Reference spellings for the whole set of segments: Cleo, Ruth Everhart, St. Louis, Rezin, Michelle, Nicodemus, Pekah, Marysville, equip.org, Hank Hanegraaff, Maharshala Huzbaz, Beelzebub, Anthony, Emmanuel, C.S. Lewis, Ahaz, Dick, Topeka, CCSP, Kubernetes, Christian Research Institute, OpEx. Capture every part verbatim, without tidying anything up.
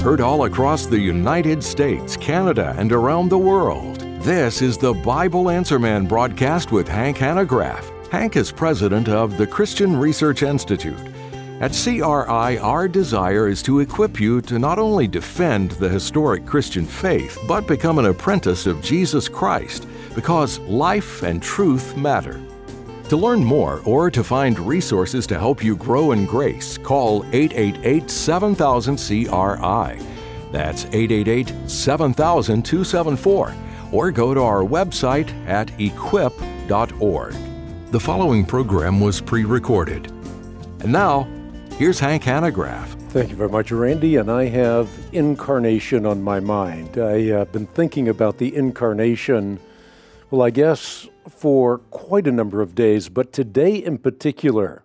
Heard all across the United States, Canada, and around the world. This is the Bible Answer Man broadcast with Hank Hanegraaff. Hank is president of the Christian Research Institute. At C R I, our desire is to equip you to not only defend the historic Christian faith, but become an apprentice of Jesus Christ, because life and truth matter. To learn more or to find resources to help you grow in grace, call eight eight eight, seven thousand, C R I. That's eight eight eight, seven thousand, two seven four, or go to our website at equip dot org. The following program was pre-recorded. And now, here's Hank Hanegraaff. Thank you very much, Randy, and I have incarnation on my mind. I've uh, been thinking about the incarnation, well, I guess, for quite a number of days, but today in particular,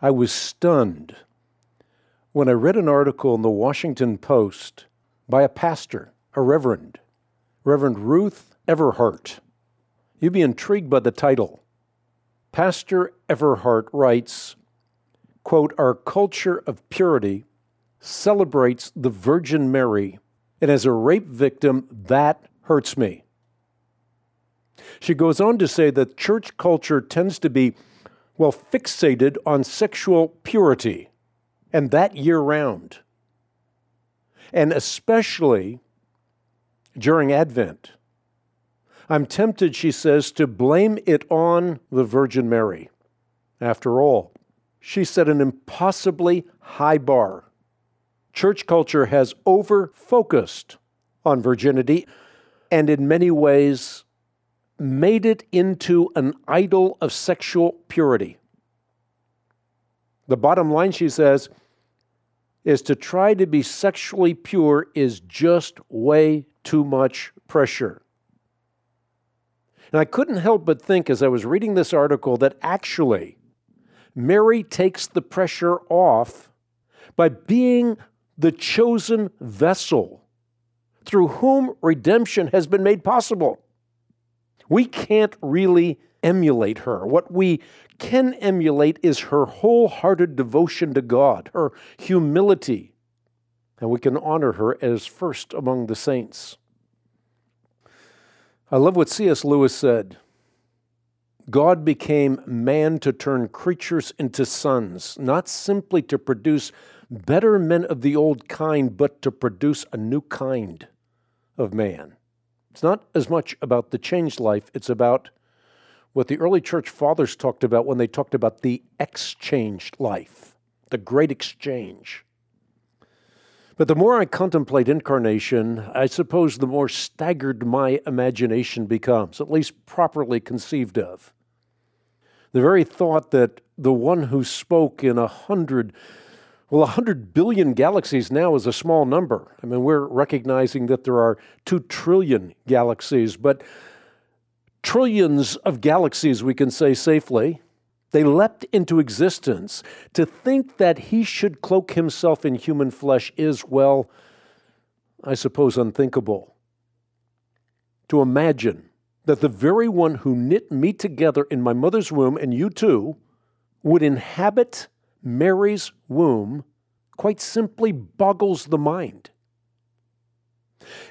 I was stunned when I read an article in the Washington Post by a pastor, a reverend, Reverend Ruth Everhart. You'd be intrigued by the title. Pastor Everhart writes, quote, "Our culture of purity celebrates the Virgin Mary, and as a rape victim, that hurts me." She goes on to say that church culture tends to be, well, fixated on sexual purity, and that year-round, and especially during Advent. I'm tempted, she says, to blame it on the Virgin Mary. After all, she set an impossibly high bar. Church culture has over-focused on virginity, and in many ways made it into an idol of sexual purity. The bottom line, she says, is to try to be sexually pure is just way too much pressure. And I couldn't help but think as I was reading this article that actually Mary takes the pressure off by being the chosen vessel through whom redemption has been made possible. We can't really emulate her. What we can emulate is her wholehearted devotion to God, her humility, and we can honor her as first among the saints. I love what C S. Lewis said. God became man to turn creatures into sons, not simply to produce better men of the old kind, but to produce a new kind of man. It's not as much about the changed life, it's about what the early church fathers talked about when they talked about the exchanged life, the great exchange. But the more I contemplate incarnation, I suppose the more staggered my imagination becomes, at least properly conceived of. The very thought that the one who spoke in a hundred, well, a hundred billion galaxies now is a small number. I mean, we're recognizing that there are two trillion galaxies, but trillions of galaxies, we can say safely, they leapt into existence. To think that he should cloak himself in human flesh is, well, I suppose unthinkable. To imagine that the very one who knit me together in my mother's womb, and you too, would inhabit Mary's womb, quite simply boggles the mind.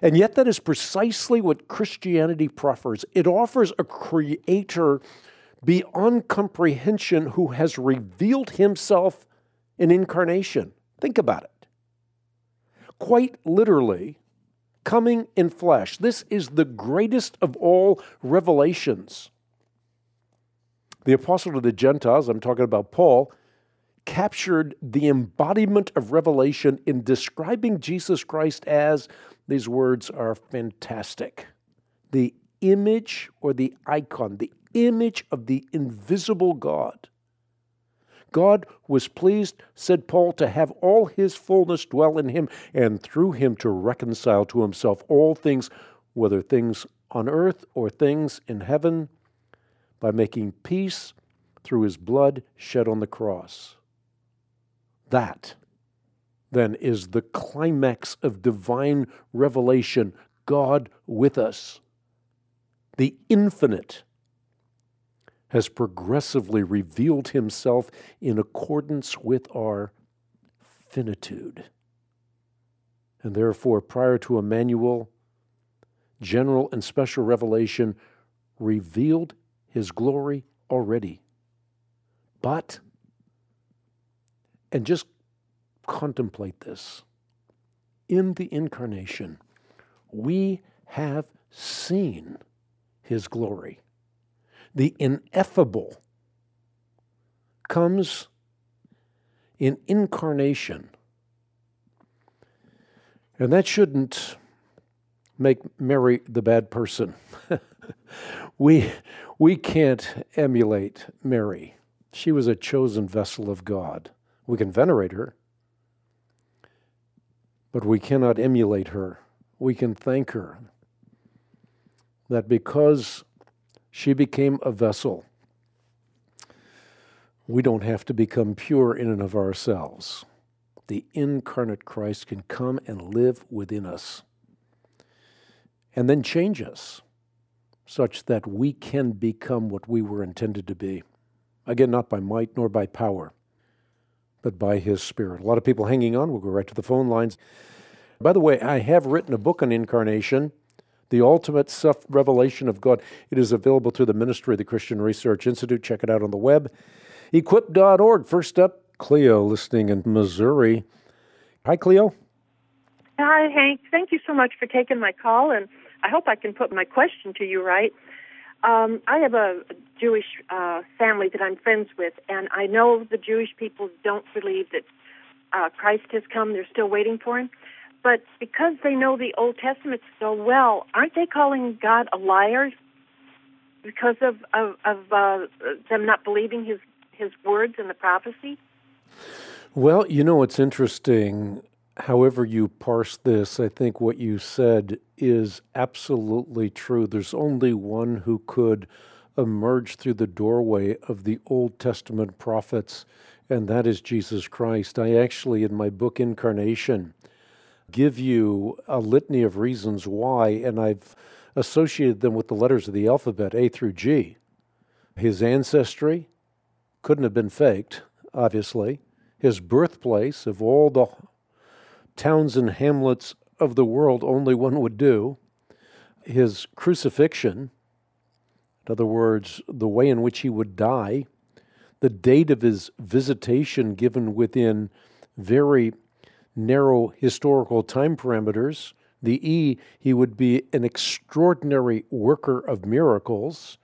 And yet that is precisely what Christianity proffers. It offers a creator beyond comprehension who has revealed himself in incarnation. Think about it. Quite literally, coming in flesh. This is the greatest of all revelations. The apostle to the Gentiles, I'm talking about Paul, captured the embodiment of revelation in describing Jesus Christ as, these words are fantastic, the image or the icon, the image of the invisible God. God was pleased, said Paul, to have all his fullness dwell in him, and through him to reconcile to himself all things, whether things on earth or things in heaven, by making peace through his blood shed on the cross. That, then, is the climax of divine revelation, God with us. The infinite has progressively revealed himself in accordance with our finitude. And therefore, prior to Emmanuel, general and special revelation revealed his glory already. But, and just contemplate this, in the incarnation, we have seen his glory. The ineffable comes in incarnation. And that shouldn't make Mary the bad person. we, we can't emulate Mary. She was a chosen vessel of God. We can venerate her, but we cannot emulate her. We can thank her that because she became a vessel, we don't have to become pure in and of ourselves. The incarnate Christ can come and live within us and then change us such that we can become what we were intended to be. Again, not by might nor by power, but by his Spirit. A lot of people hanging on. We'll go right to the phone lines. By the way, I have written a book on incarnation, The Ultimate Self-Revelation of God. It is available through the ministry of the Christian Research Institute. Check it out on the web. equip dot org. First up, Cleo, listening in Missouri. Hi, Cleo. Hi, Hank. Thank you so much for taking my call, and I hope I can put my question to you right. Um, I have a Jewish uh, family that I'm friends with, and I know the Jewish people don't believe that uh, Christ has come. They're still waiting for him. But because they know the Old Testament so well, aren't they calling God a liar because of of, of uh, them not believing his, his words and the prophecy? Well, you know, it's interesting. However you parse this, I think what you said is absolutely true. There's only one who could emerge through the doorway of the Old Testament prophets, and that is Jesus Christ. I actually, in my book, Incarnation, give you a litany of reasons why, and I've associated them with the letters of the alphabet, A through G. His ancestry couldn't have been faked, obviously. His birthplace, of all the towns and hamlets of the world, only one would do. His crucifixion, in other words, the way in which he would die. The date of his visitation given within very narrow historical time parameters. The E, he would be an extraordinary worker of miracles.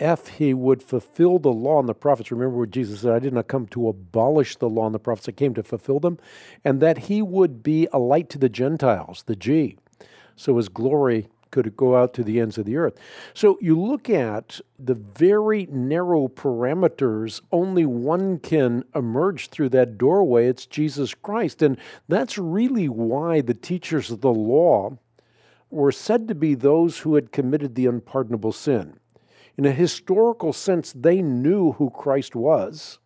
F, he would fulfill the law and the prophets. Remember what Jesus said, I did not come to abolish the law and the prophets, I came to fulfill them. And that he would be a light to the Gentiles, the G. So his glory could go out to the ends of the earth. So you look at the very narrow parameters, only one can emerge through that doorway, it's Jesus Christ. And that's really why the teachers of the law were said to be those who had committed the unpardonable sin. In a historical sense, they knew who Christ was,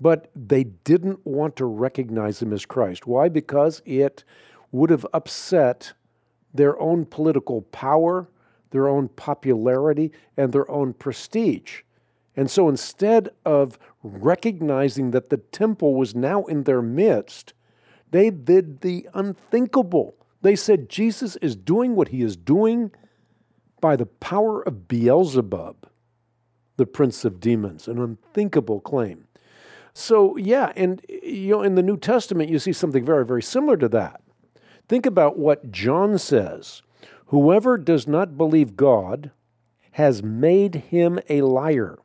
but they didn't want to recognize him as Christ. Why? Because it would have upset their own political power, their own popularity, and their own prestige. And so instead of recognizing that the temple was now in their midst, they did the unthinkable. They said Jesus is doing what he is doing by the power of Beelzebub, the prince of demons, an unthinkable claim. So yeah, and you know, in the New Testament, you see something very, very similar to that. Think about what John says. Whoever does not believe God has made him a liar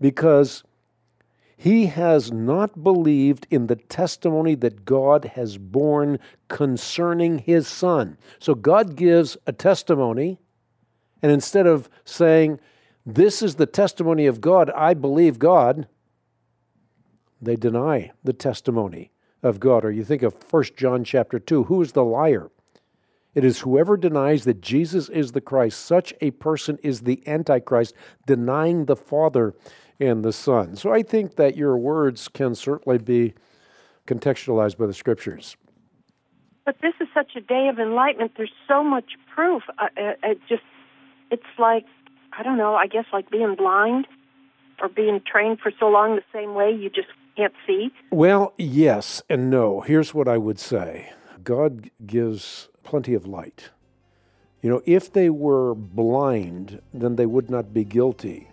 because he has not believed in the testimony that God has borne concerning his Son. So God gives a testimony, and instead of saying, this is the testimony of God, I believe God, they deny the testimony of God. Or you think of First John chapter two, who is the liar? It is whoever denies that Jesus is the Christ. Such a person is the Antichrist, denying the Father and the Son. So I think that your words can certainly be contextualized by the Scriptures. But this is such a day of enlightenment. There's so much proof. I, I, I just, it's like, I don't know, I guess like being blind or being trained for so long the same way you just can't see? Well, yes and no. Here's what I would say. God gives plenty of light. You know, if they were blind, then they would not be guilty.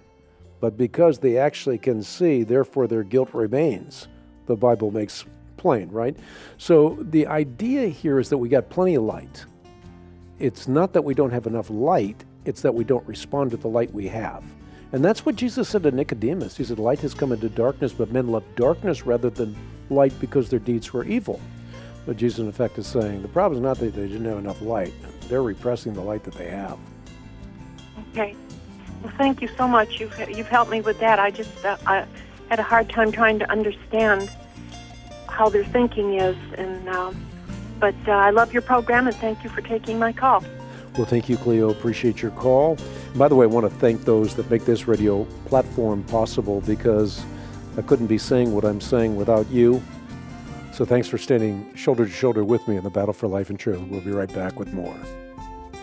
But because they actually can see, therefore their guilt remains, the Bible makes plain, right? So the idea here is that we got plenty of light. It's not that we don't have enough light, it's that we don't respond to the light we have. And that's what Jesus said to Nicodemus. He said, light has come into darkness, but men love darkness rather than light because their deeds were evil. But Jesus, in effect, is saying, the problem is not that they didn't have enough light. They're repressing the light that they have. Okay. Well, thank you so much. You've, you've helped me with that. I just uh, I had a hard time trying to understand how their thinking is. And uh, But uh, I love your program, and thank you for taking my call. Well, thank you, Cleo. Appreciate your call. And by the way, I want to thank those that make this radio platform possible because I couldn't be saying what I'm saying without you. So thanks for standing shoulder to shoulder with me in the battle for life and truth. We'll be right back with more.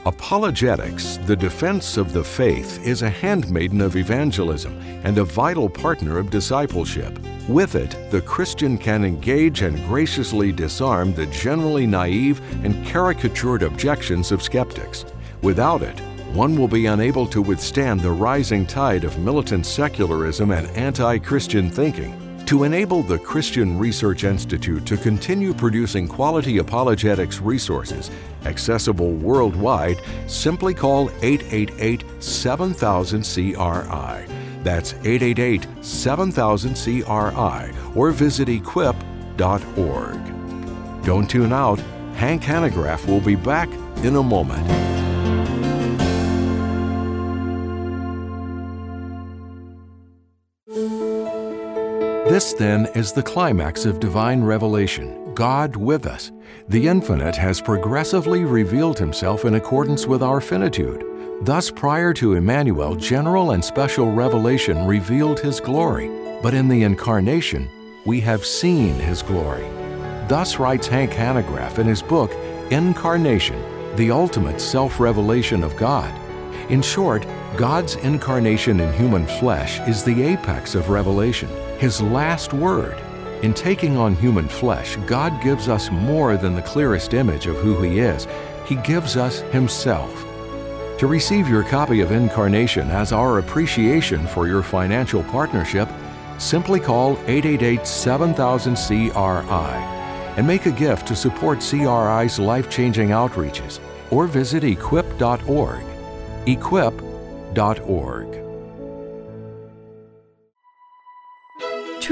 Apologetics, the defense of the faith, is a handmaiden of evangelism and a vital partner of discipleship. With it, the Christian can engage and graciously disarm the generally naive and caricatured objections of skeptics. Without it, one will be unable to withstand the rising tide of militant secularism and anti-Christian thinking. To enable the Christian Research Institute to continue producing quality apologetics resources accessible worldwide, simply call eight eight eight, seven thousand, C R I. That's eight eight eight, seven thousand, C R I or visit equip dot org. Don't tune out. Hank Hanegraaff will be back in a moment. This, then, is the climax of divine revelation, God with us. The infinite has progressively revealed himself in accordance with our finitude. Thus, prior to Emmanuel, general and special revelation revealed his glory. But in the Incarnation, we have seen his glory. Thus writes Hank Hanegraaff in his book, Incarnation, the Ultimate Self-Revelation of God. In short, God's incarnation in human flesh is the apex of revelation, his last word. In taking on human flesh, God gives us more than the clearest image of who he is. He gives us himself. To receive your copy of Incarnation as our appreciation for your financial partnership, simply call eight eight eight, seven thousand, C R I and make a gift to support C R I's life-changing outreaches or visit equip dot org. equip dot org.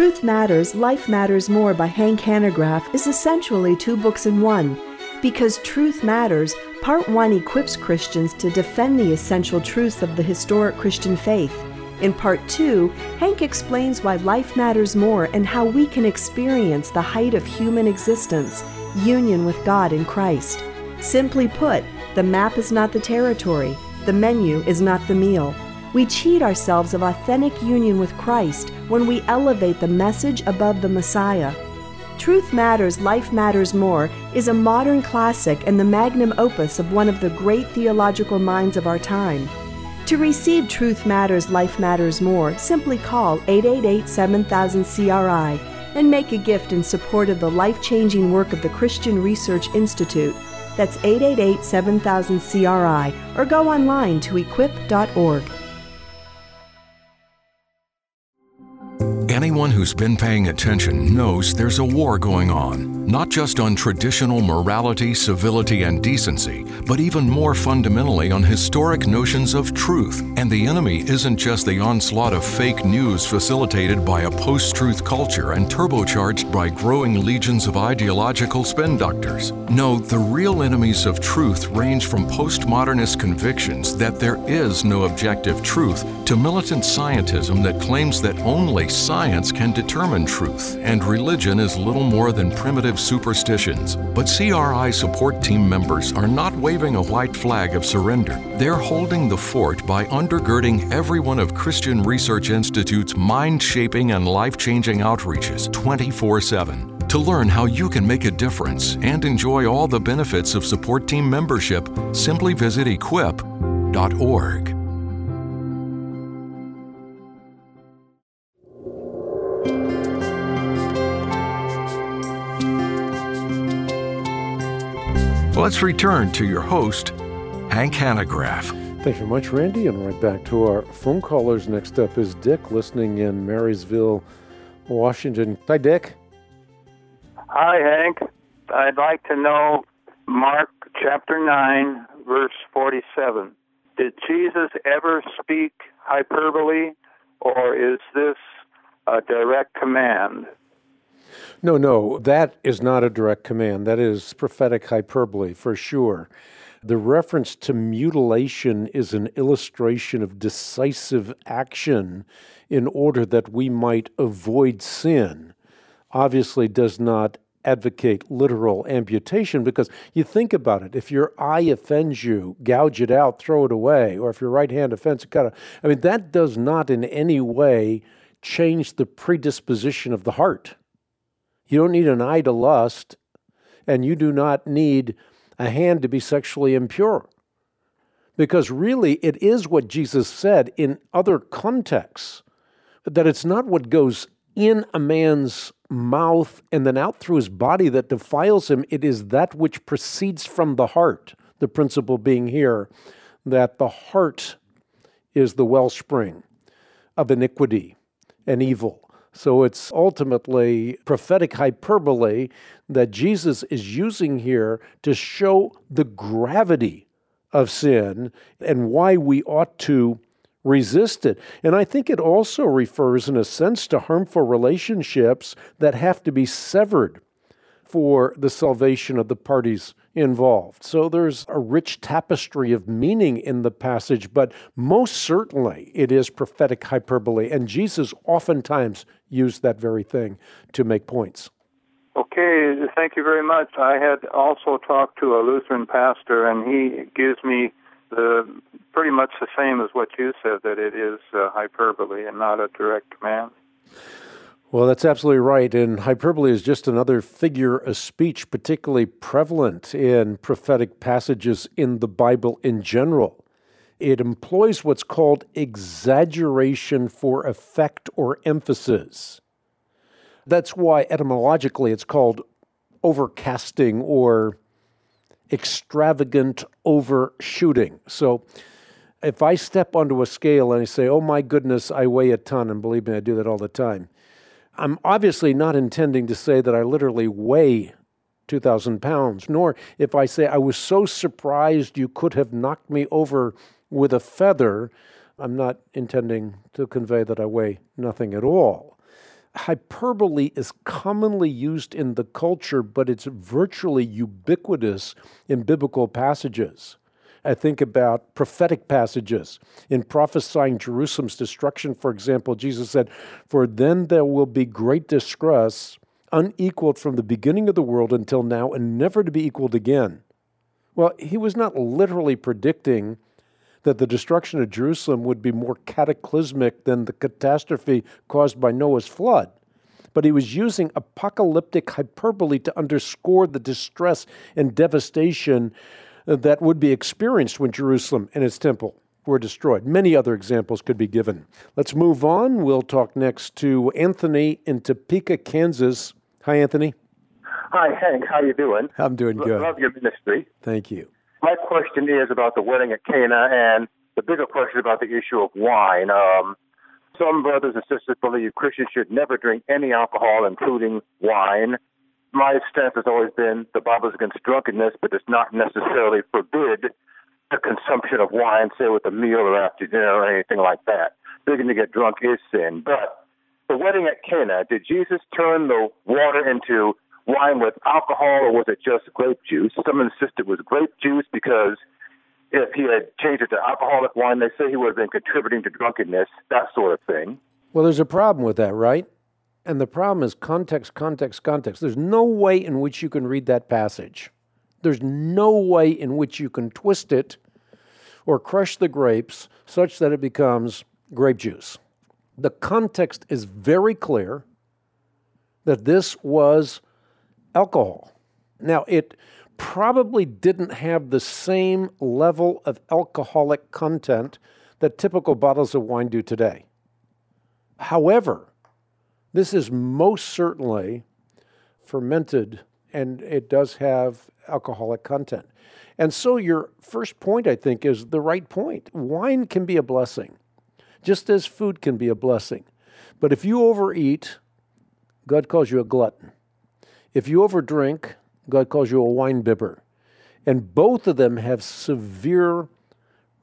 Truth Matters, Life Matters More by Hank Hanegraaff is essentially two books in one, because Truth Matters, Part one equips Christians to defend the essential truths of the historic Christian faith. In Part two, Hank explains why life matters more and how we can experience the height of human existence, union with God in Christ. Simply put, the map is not the territory, the menu is not the meal. We cheat ourselves of authentic union with Christ when we elevate the message above the Messiah. Truth Matters, Life Matters More is a modern classic and the magnum opus of one of the great theological minds of our time. To receive Truth Matters, Life Matters More, simply call eight eight eight, seven thousand, C R I and make a gift in support of the life-changing work of the Christian Research Institute. That's eight eight eight, seven thousand, C R I, or go online to equip dot org. Anyone who's been paying attention knows there's a war going on, not just on traditional morality, civility, and decency, but even more fundamentally on historic notions of truth. And the enemy isn't just the onslaught of fake news facilitated by a post-truth culture and turbocharged by growing legions of ideological spin doctors. No, the real enemies of truth range from postmodernist convictions that there is no objective truth to militant scientism that claims that only science Science can determine truth, and religion is little more than primitive superstitions. But C R I support team members are not waving a white flag of surrender. They're holding the fort by undergirding every one of Christian Research Institute's mind-shaping and life-changing outreaches twenty-four seven. To learn how you can make a difference and enjoy all the benefits of support team membership, simply visit equip dot org. Let's return to your host, Hank Hanegraaff. Thank you very much, Randy, and right back to our phone callers. Next up is Dick, listening in Marysville, Washington. Hi, Dick. Hi, Hank. I'd like to know Mark chapter nine, verse forty-seven. Did Jesus ever speak hyperbole, or is this a direct command? No, no, that is not a direct command. That is prophetic hyperbole, for sure. The reference to mutilation is an illustration of decisive action in order that we might avoid sin. Obviously does not advocate literal amputation, because you think about it. If your eye offends you, gouge it out, throw it away. Or if your right hand offends, cut it. I mean, that does not in any way change the predisposition of the heart. You don't need an eye to lust, and you do not need a hand to be sexually impure. Because really, it is what Jesus said in other contexts, that it's not what goes in a man's mouth and then out through his body that defiles him. It is that which proceeds from the heart, the principle being here that the heart is the wellspring of iniquity and evil. So it's ultimately prophetic hyperbole that Jesus is using here to show the gravity of sin and why we ought to resist it. And I think it also refers, in a sense, to harmful relationships that have to be severed for the salvation of the parties involved. So there's a rich tapestry of meaning in the passage, but most certainly it is prophetic hyperbole, and Jesus oftentimes used that very thing to make points. Okay, thank you very much. I had also talked to a Lutheran pastor, and he gives me the pretty much the same as what you said, that it is uh, hyperbole and not a direct command. Well, that's absolutely right, and hyperbole is just another figure of speech particularly prevalent in prophetic passages in the Bible in general. It employs what's called exaggeration for effect or emphasis. That's why etymologically it's called overcasting or extravagant overshooting. So if I step onto a scale and I say, oh my goodness, I weigh a ton, and believe me, I do that all the time, I'm obviously not intending to say that I literally weigh two thousand pounds, nor if I say I was so surprised you could have knocked me over with a feather, I'm not intending to convey that I weigh nothing at all. hyperbole is commonly used in the culture, but it's virtually ubiquitous in biblical passages. I think about prophetic passages. In prophesying Jerusalem's destruction, for example, Jesus said, "For then there will be great distress, unequaled from the beginning of the world until now, and never to be equaled again." Well, he was not literally predicting that the destruction of Jerusalem would be more cataclysmic than the catastrophe caused by Noah's flood. But he was using apocalyptic hyperbole to underscore the distress and devastation that would be experienced when Jerusalem and its temple were destroyed. Many other examples could be given. Let's move on. We'll talk next to Anthony in Topeka, Kansas. Hi, Anthony. Hi, Hank. How you doing? I'm doing good. Love your ministry. Thank you. My question is about the wedding at Cana, and the bigger question about the issue of wine. Um, some brothers and sisters believe Christians should never drink any alcohol, including wine. My stance has always been the Bible is against drunkenness, but does not necessarily forbid the consumption of wine, say with a meal or after dinner or anything like that. Beginning to get drunk is sin. But the wedding at Cana, did Jesus turn the water into wine with alcohol, or was it just grape juice? Some insist it was grape juice because if he had changed it to alcoholic wine, they say he would have been contributing to drunkenness, that sort of thing. Well, there's a problem with that, right? And the problem is context, context, context. There's no way in which you can read that passage. There's no way in which you can twist it or crush the grapes such that it becomes grape juice. The context is very clear that this was alcohol. Now, it probably didn't have the same level of alcoholic content that typical bottles of wine do today. However, this is most certainly fermented, and it does have alcoholic content. And so your first point, I think, is the right point. Wine can be a blessing, just as food can be a blessing. But if you overeat, God calls you a glutton. If you overdrink, God calls you a wine bibber. And both of them have severe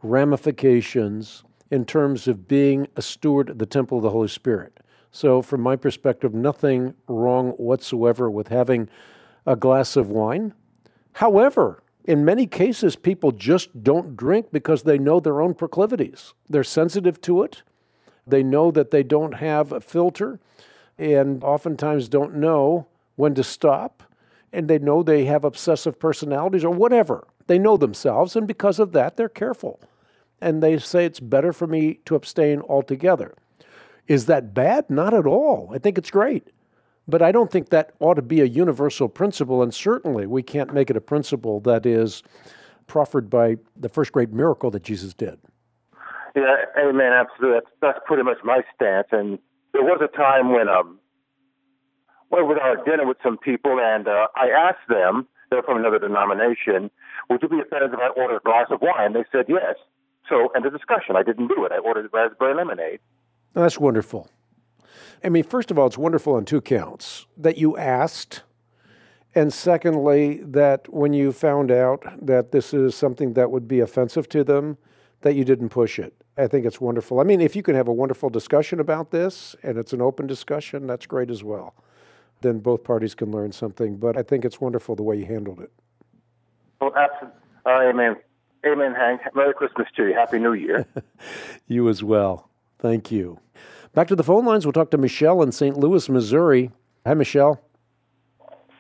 ramifications in terms of being a steward of the temple of the Holy Spirit. So from my perspective, nothing wrong whatsoever with having a glass of wine. However, in many cases, people just don't drink because they know their own proclivities. They're sensitive to it. They know that they don't have a filter and oftentimes don't know when to stop, and they know they have obsessive personalities or whatever. They know themselves, and because of that, they're careful. And they say it's better for me to abstain altogether. Is that bad? Not at all. I think it's great. But I don't think that ought to be a universal principle, and certainly we can't make it a principle that is proffered by the first great miracle that Jesus did. Yeah, amen, absolutely. That's, that's pretty much my stance. And there was a time when... Um, Well, we were at dinner with some people, and uh, I asked them, they're from another denomination, would you be offended if I ordered a glass of wine? They said yes. So, end of discussion. I didn't do it. I ordered raspberry lemonade. That's wonderful. I mean, first of all, it's wonderful on two counts, that you asked, and secondly, that when you found out that this is something that would be offensive to them, that you didn't push it. I think it's wonderful. I mean, if you can have a wonderful discussion about this, and it's an open discussion, that's great as well. Then both parties can learn something. But I think it's wonderful the way you handled it. Well, absolutely. Uh, amen. Amen, Hank. Merry Christmas to you. Happy New Year. You as well. Thank you. Back to the phone lines. We'll talk to Michelle in Saint Louis, Missouri. Hi, Michelle.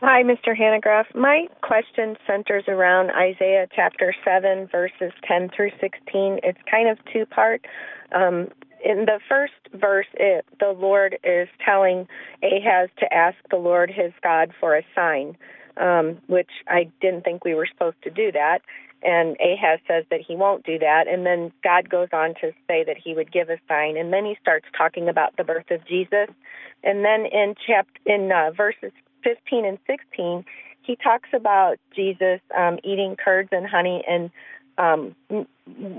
Hi, Mister Hanegraaff. My question centers around Isaiah chapter seven, verses ten through sixteen. It's kind of two-part. Um In the first verse, it, the Lord is telling Ahaz to ask the Lord his God for a sign, um, which I didn't think we were supposed to do that. And Ahaz says that he won't do that. And then God goes on to say that he would give a sign. And then he starts talking about the birth of Jesus. And then in chapter, in uh, verses fifteen and sixteen, he talks about Jesus um, eating curds and honey and Um,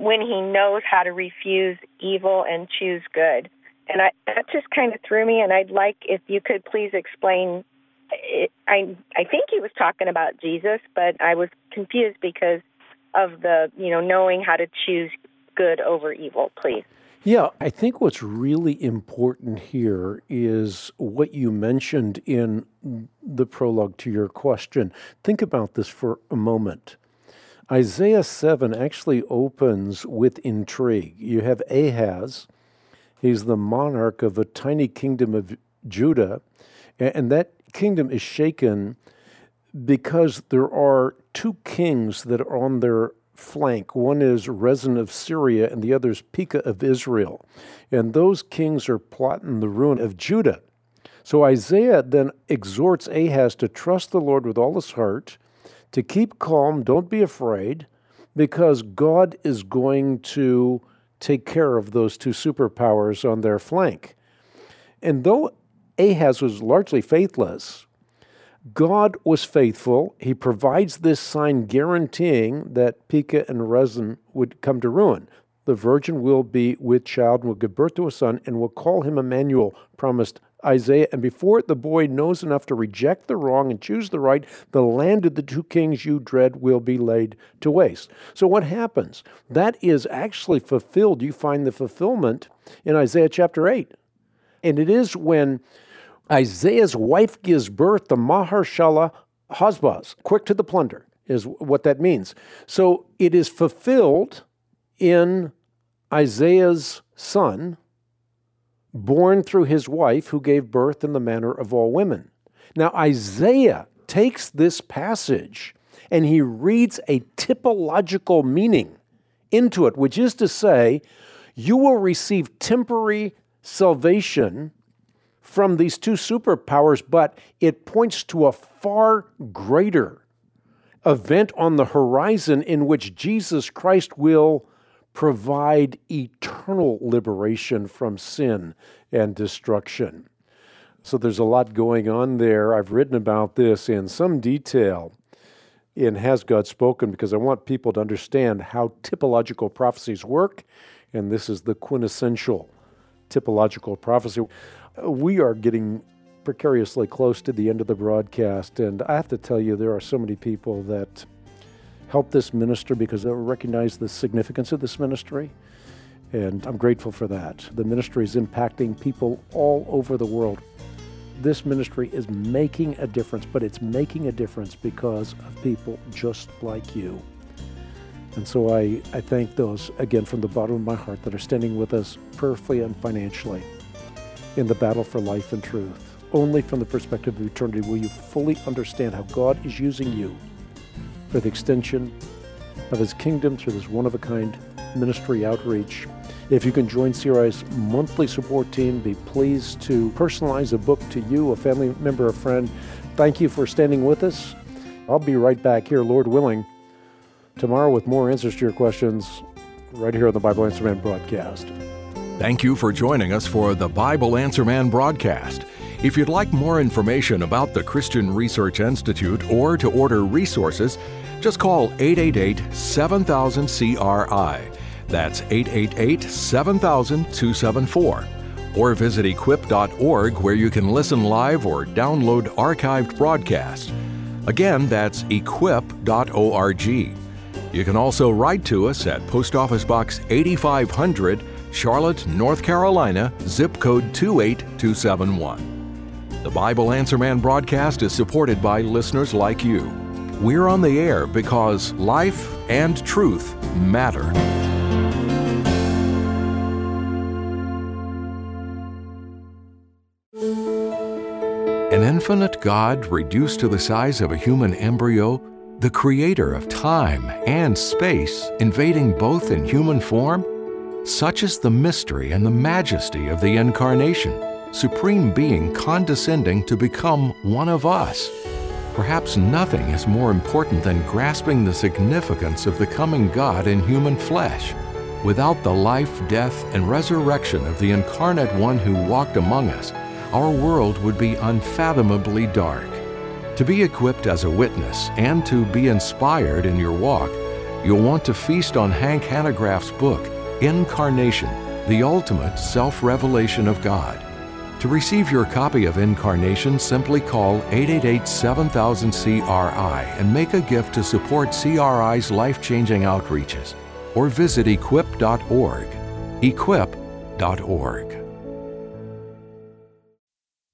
when he knows how to refuse evil and choose good. And I, that just kind of threw me, and I'd like if you could please explain. It, I I think he was talking about Jesus, but I was confused because of the, you know, knowing how to choose good over evil, please. Yeah, I think what's really important here is what you mentioned in the prologue to your question. Think about this for a moment. Isaiah seven actually opens with intrigue. You have Ahaz. He's the monarch of a tiny kingdom of Judah, and that kingdom is shaken because there are two kings that are on their flank. One is Rezin of Syria, and the other is Pekah of Israel. And those kings are plotting the ruin of Judah. So Isaiah then exhorts Ahaz to trust the Lord with all his heart, to keep calm, don't be afraid, because God is going to take care of those two superpowers on their flank. And though Ahaz was largely faithless, God was faithful. He provides this sign guaranteeing that Pekah and Rezin would come to ruin. The virgin will be with child and will give birth to a son and will call him Emmanuel, promised Isaiah. And before the boy knows enough to reject the wrong and choose the right, the land of the two kings you dread will be laid to waste. So what happens? That is actually fulfilled. You find the fulfillment in Isaiah chapter eight. And it is when Isaiah's wife gives birth to Maharshala Huzbaz. Quick to the plunder is what that means. So it is fulfilled in Isaiah's son, born through his wife, who gave birth in the manner of all women. Now Isaiah takes this passage and he reads a typological meaning into it, which is to say, you will receive temporary salvation from these two superpowers, but it points to a far greater event on the horizon in which Jesus Christ will provide eternal liberation from sin and destruction. So there's a lot going on there. I've written about this in some detail in Has God Spoken, because I want people to understand how typological prophecies work, and this is the quintessential typological prophecy. We are getting precariously close to the end of the broadcast, and I have to tell you, there are so many people that help this minister because they recognize the significance of this ministry, and I'm grateful for that. The ministry is impacting people all over the world. This ministry is making a difference, but it's making a difference because of people just like you. And so I, I thank those, again, from the bottom of my heart that are standing with us prayerfully and financially in the battle for life and truth. Only from the perspective of eternity will you fully understand how God is using you for the extension of His kingdom through this one-of-a-kind ministry outreach. If you can join C R I's monthly support team, be pleased to personalize a book to you, a family member, a friend. Thank you for standing with us. I'll be right back here, Lord willing, tomorrow with more answers to your questions right here on the Bible Answer Man broadcast. Thank you for joining us for the Bible Answer Man broadcast. If you'd like more information about the Christian Research Institute or to order resources, just call eight eight eight, seven thousand, C R I. That's eight eight eight, seven thousand, two seven four. Or visit equip dot org, where you can listen live or download archived broadcasts. Again, that's equip dot org. You can also write to us at Post Office Box eighty-five hundred, Charlotte, North Carolina, zip code two eight two seven one. The Bible Answer Man broadcast is supported by listeners like you. We're on the air because life and truth matter. An infinite God reduced to the size of a human embryo, the creator of time and space, invading both in human form. Such is the mystery and the majesty of the Incarnation, Supreme Being condescending to become one of us. Perhaps nothing is more important than grasping the significance of the coming God in human flesh. Without the life, death, and resurrection of the Incarnate One who walked among us, our world would be unfathomably dark. To be equipped as a witness and to be inspired in your walk, you'll want to feast on Hank Hanegraaff's book, Incarnation, the ultimate self-revelation of God. To receive your copy of Incarnation, simply call eight eight eight, seven thousand, C R I and make a gift to support C R I's life-changing outreaches, or visit equip dot org. Equip equip dot org.